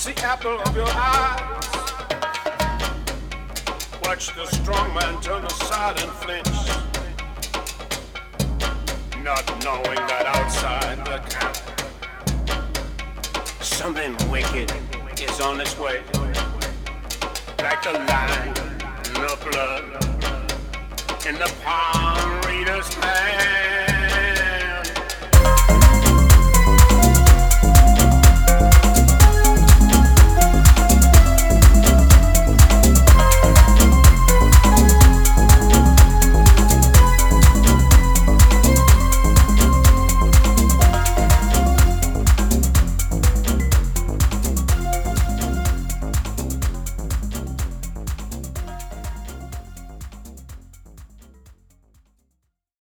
It's the apple of your eye. Watch the strong man turn aside and flinch, not knowing that outside the camp something wicked is on its way, like the line, the blood in the palm reader's hand.